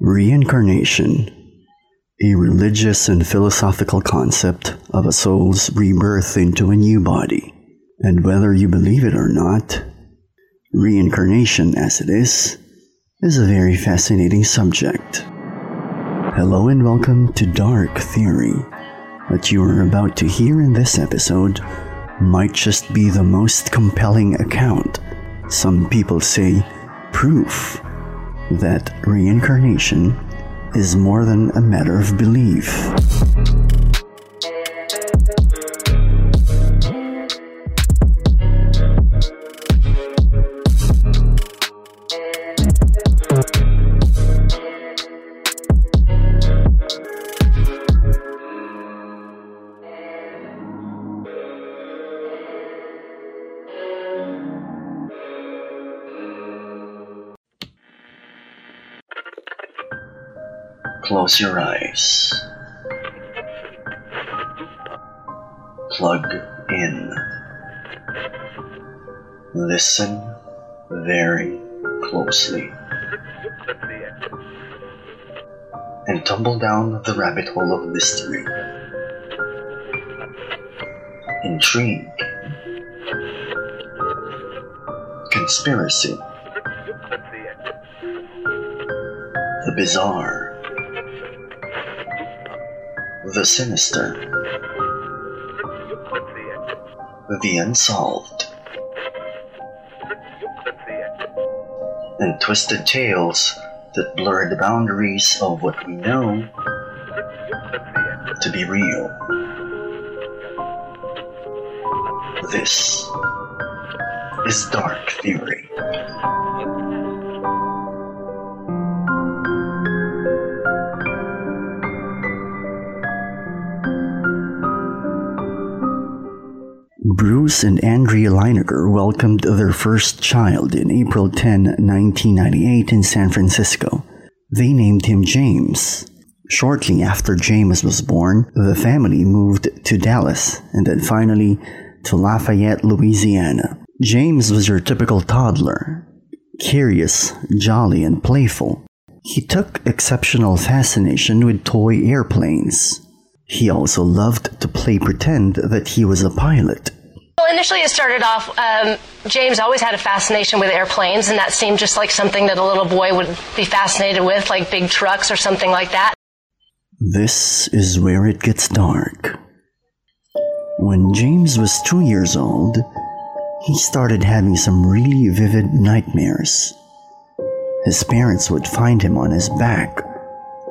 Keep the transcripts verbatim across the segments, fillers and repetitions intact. Reincarnation, a religious and philosophical concept of a soul's rebirth into a new body. And whether you believe it or not, reincarnation as it is, is a very fascinating subject. Hello and welcome to Dark Theory. What you are about to hear in this episode might just be the most compelling account, some people say proof, that reincarnation is more than a matter of belief. Close your eyes. Plug in. Listen very closely. And tumble down the rabbit hole of mystery, intrigue, conspiracy, the bizarre, the sinister, the unsolved, and twisted tales that blur the boundaries of what we know to be real. This is Dark Theory. Bruce and Andrea Leininger welcomed their first child in April tenth, nineteen ninety-eight in San Francisco. They named him James. Shortly after James was born, the family moved to Dallas and then finally to Lafayette, Louisiana. James was your typical toddler, curious, jolly, and playful. He took exceptional fascination with toy airplanes. He also loved to play pretend that he was a pilot. Well, initially it started off, um, James always had a fascination with airplanes, and that seemed just like something that a little boy would be fascinated with, like big trucks or something like that. This is where it gets dark. When James was two years old, he started having some really vivid nightmares. His parents would find him on his back,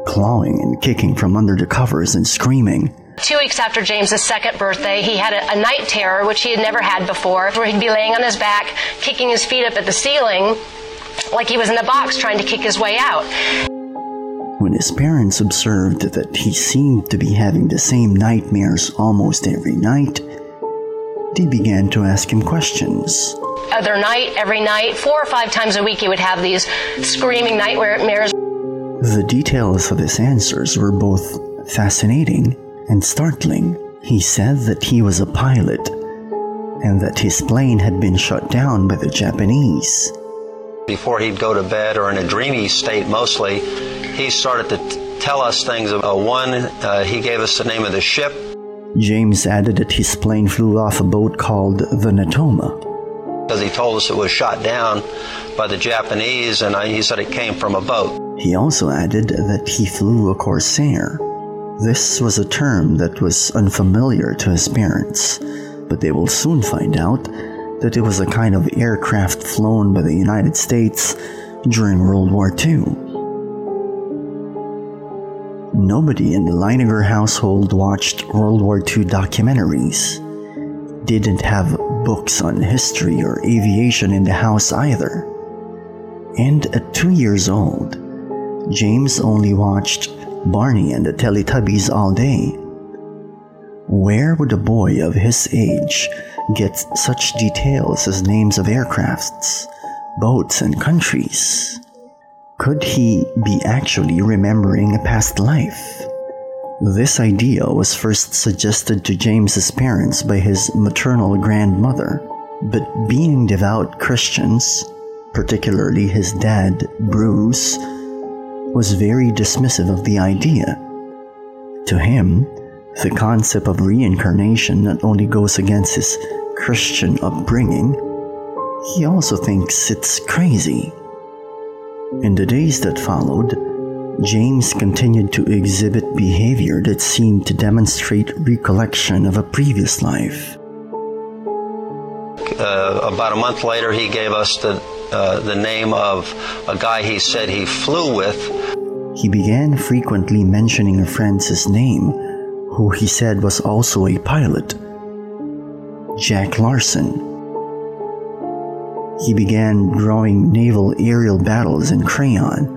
clawing and kicking from under the covers and screaming. Two weeks after James's second birthday, he had a, a night terror, which he had never had before, where he'd be laying on his back, kicking his feet up at the ceiling, like he was in a box trying to kick his way out. When his parents observed that he seemed to be having the same nightmares almost every night, they began to ask him questions. Other night, every night, four or five times a week, he would have these screaming nightmares. The details of his answers were both fascinating and startling. He said that he was a pilot and that his plane had been shot down by the Japanese. Before he'd go to bed, or in a dreamy state mostly, he started to t- tell us things. Uh, one, uh, he gave us the name of the ship. James added that his plane flew off a boat called the Natoma, because he told us it was shot down by the Japanese, and I, he said it came from a boat. He also added that he flew a Corsair. This was a term that was unfamiliar to his parents, but they will soon find out that it was a kind of aircraft flown by the United States during World War Two. Nobody in the Leininger household watched World War Two documentaries. Didn't have books on history or aviation in the house either. And at two years old, James only watched Barney and the Teletubbies all day. Where would a boy of his age get such details as names of aircrafts, boats, and countries? Could he be actually remembering a past life? This idea was first suggested to James's parents by his maternal grandmother, but being devout Christians, particularly his dad, Bruce, was very dismissive of the idea. To him, the concept of reincarnation not only goes against his Christian upbringing, he also thinks it's crazy. In the days that followed, James continued to exhibit behavior that seemed to demonstrate recollection of a previous life. Uh, about a month later, he gave us the, uh, the name of a guy he said he flew with. He began frequently mentioning a friend's name, who he said was also a pilot, Jack Larson. He began drawing naval aerial battles in crayon,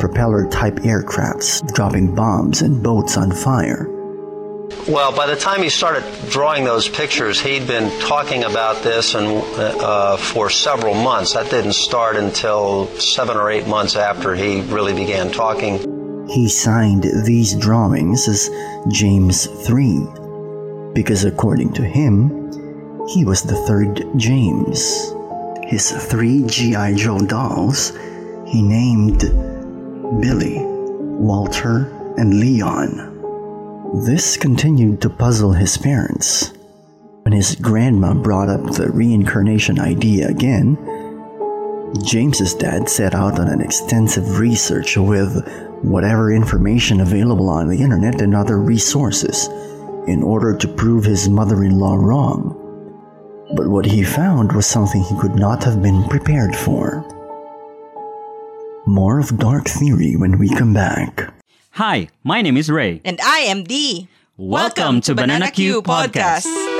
propeller-type aircrafts dropping bombs and boats on fire. Well, by the time he started drawing those pictures, he'd been talking about this and uh, for several months. That didn't start until seven or eight months after he really began talking. He signed these drawings as James the third, because according to him, he was the third James. His three G I Joe dolls he named Billy, Walter, and Leon. This continued to puzzle his parents. When his grandma brought up the reincarnation idea again, James's dad set out on an extensive research with whatever information available on the internet and other resources in order to prove his mother-in-law wrong. But what he found was something he could not have been prepared for. More of Dark Theory when we come back. Hi, my name is Ray. And I am Dee. Welcome, Welcome to, to Banana, Banana Q, Q Podcast. Podcast.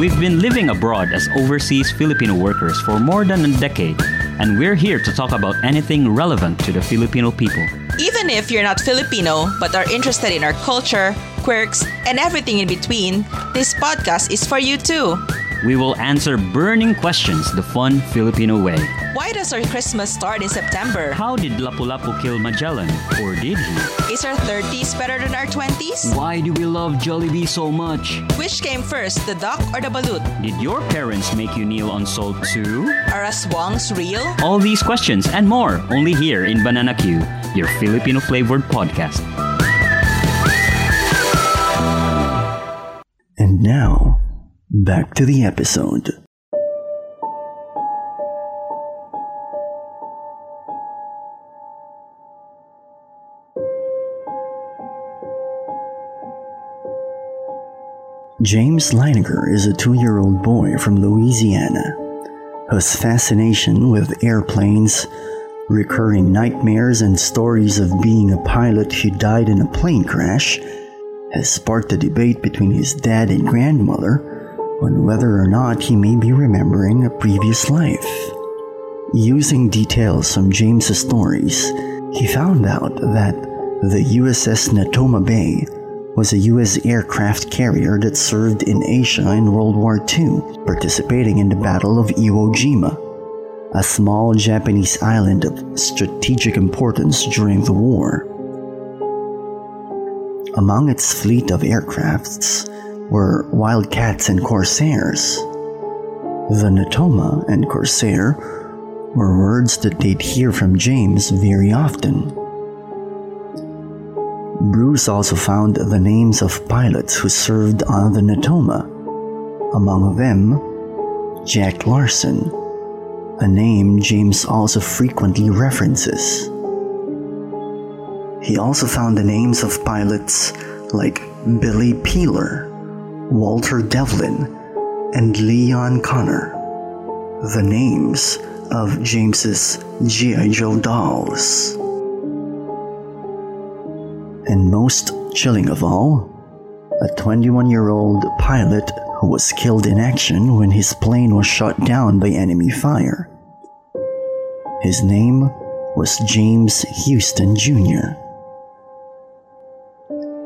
We've been living abroad as overseas Filipino workers for more than a decade, and we're here to talk about anything relevant to the Filipino people. Even if you're not Filipino but are interested in our culture, quirks, and everything in between, this podcast is for you too. We will answer burning questions the fun Filipino way. Why does our Christmas start in September? How did Lapu-Lapu kill Magellan? Or did he? Is our thirties better than our twenties? Why do we love Jollibee so much? Which came first, the duck or the balut? Did your parents make you kneel on salt too? Are aswangs real? All these questions and more only here in Banana Q, your Filipino flavored podcast. And now, back to the episode. James Leininger is a two-year-old boy from Louisiana whose fascination with airplanes, recurring nightmares, and stories of being a pilot who died in a plane crash has sparked a debate between his dad and grandmother on whether or not he may be remembering a previous life. Using details from James's stories, he found out that the U S S Natoma Bay was a U S aircraft carrier that served in Asia in World War Two, participating in the Battle of Iwo Jima, a small Japanese island of strategic importance during the war. Among its fleet of aircrafts were Wildcats and Corsairs. The Natoma and Corsair were words that they'd hear from James very often. Bruce also found the names of pilots who served on the Natoma, among them Jack Larson, a name James also frequently references. He also found the names of pilots like Billy Peeler, Walter Devlin, and Leon Connor, the names of James's G I Joe dolls. And most chilling of all, a twenty-one-year-old pilot who was killed in action when his plane was shot down by enemy fire. His name was James Houston Junior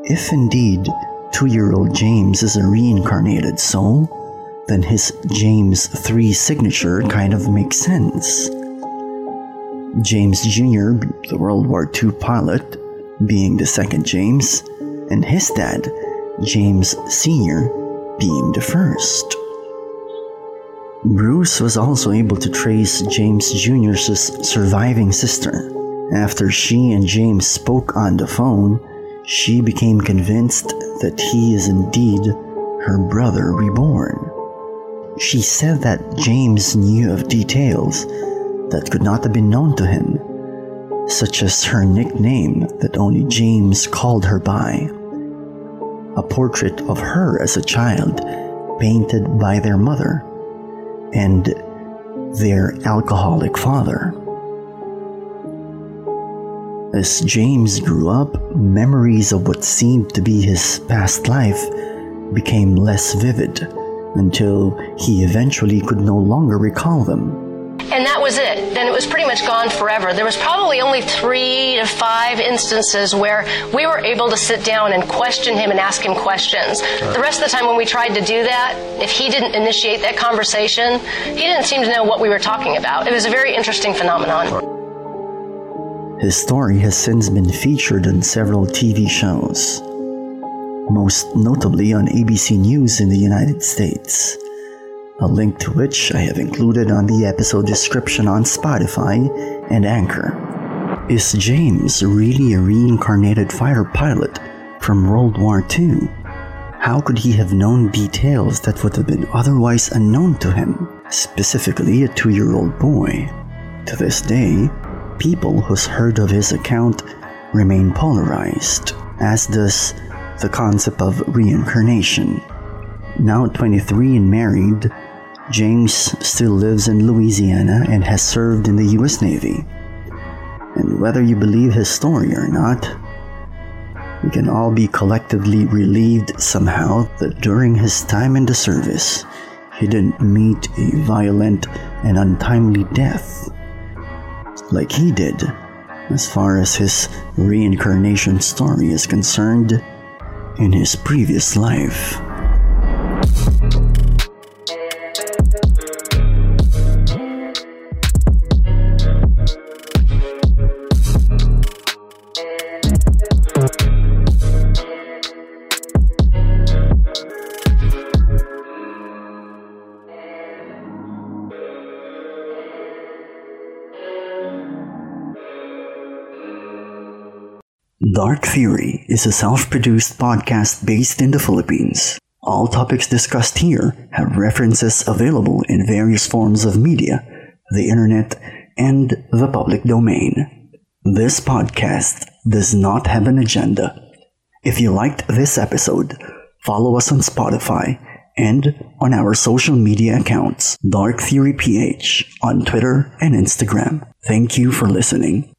If indeed two-year-old James is a reincarnated soul, then his James the third signature kind of makes sense. James Junior, the World War Two pilot, being the second James, and his dad, James Senior, being the first. Bruce was also able to trace James Junior's surviving sister. After she and James spoke on the phone, she became convinced that he is indeed her brother reborn. She said that James knew of details that could not have been known to him, such as her nickname that only James called her by, a portrait of her as a child painted by their mother, and their alcoholic father. As James grew up, memories of what seemed to be his past life became less vivid until he eventually could no longer recall them. And that was it. Then it was pretty much gone forever. There was probably only three to five instances where we were able to sit down and question him and ask him questions. Right. The rest of the time when we tried to do that, if he didn't initiate that conversation, he didn't seem to know what we were talking about. It was a very interesting phenomenon. His story has since been featured in several T V shows, most notably on A B C News in the United States. A link to which I have included on the episode description on Spotify and Anchor. Is James really a reincarnated fighter pilot from World War Two? How could he have known details that would have been otherwise unknown to him, specifically a two-year-old boy? To this day, people who's heard of his account remain polarized, as does the concept of reincarnation. Now twenty-three and married, James still lives in Louisiana and has served in the U S Navy. And whether you believe his story or not, we can all be collectively relieved somehow that during his time in the service, he didn't meet a violent and untimely death like he did. As far as his reincarnation story is concerned, in his previous life. Dark Theory is a self-produced podcast based in the Philippines. All topics discussed here have references available in various forms of media, the internet, and the public domain. This podcast does not have an agenda. If you liked this episode, follow us on Spotify and on our social media accounts, Dark Theory P H, on Twitter and Instagram. Thank you for listening.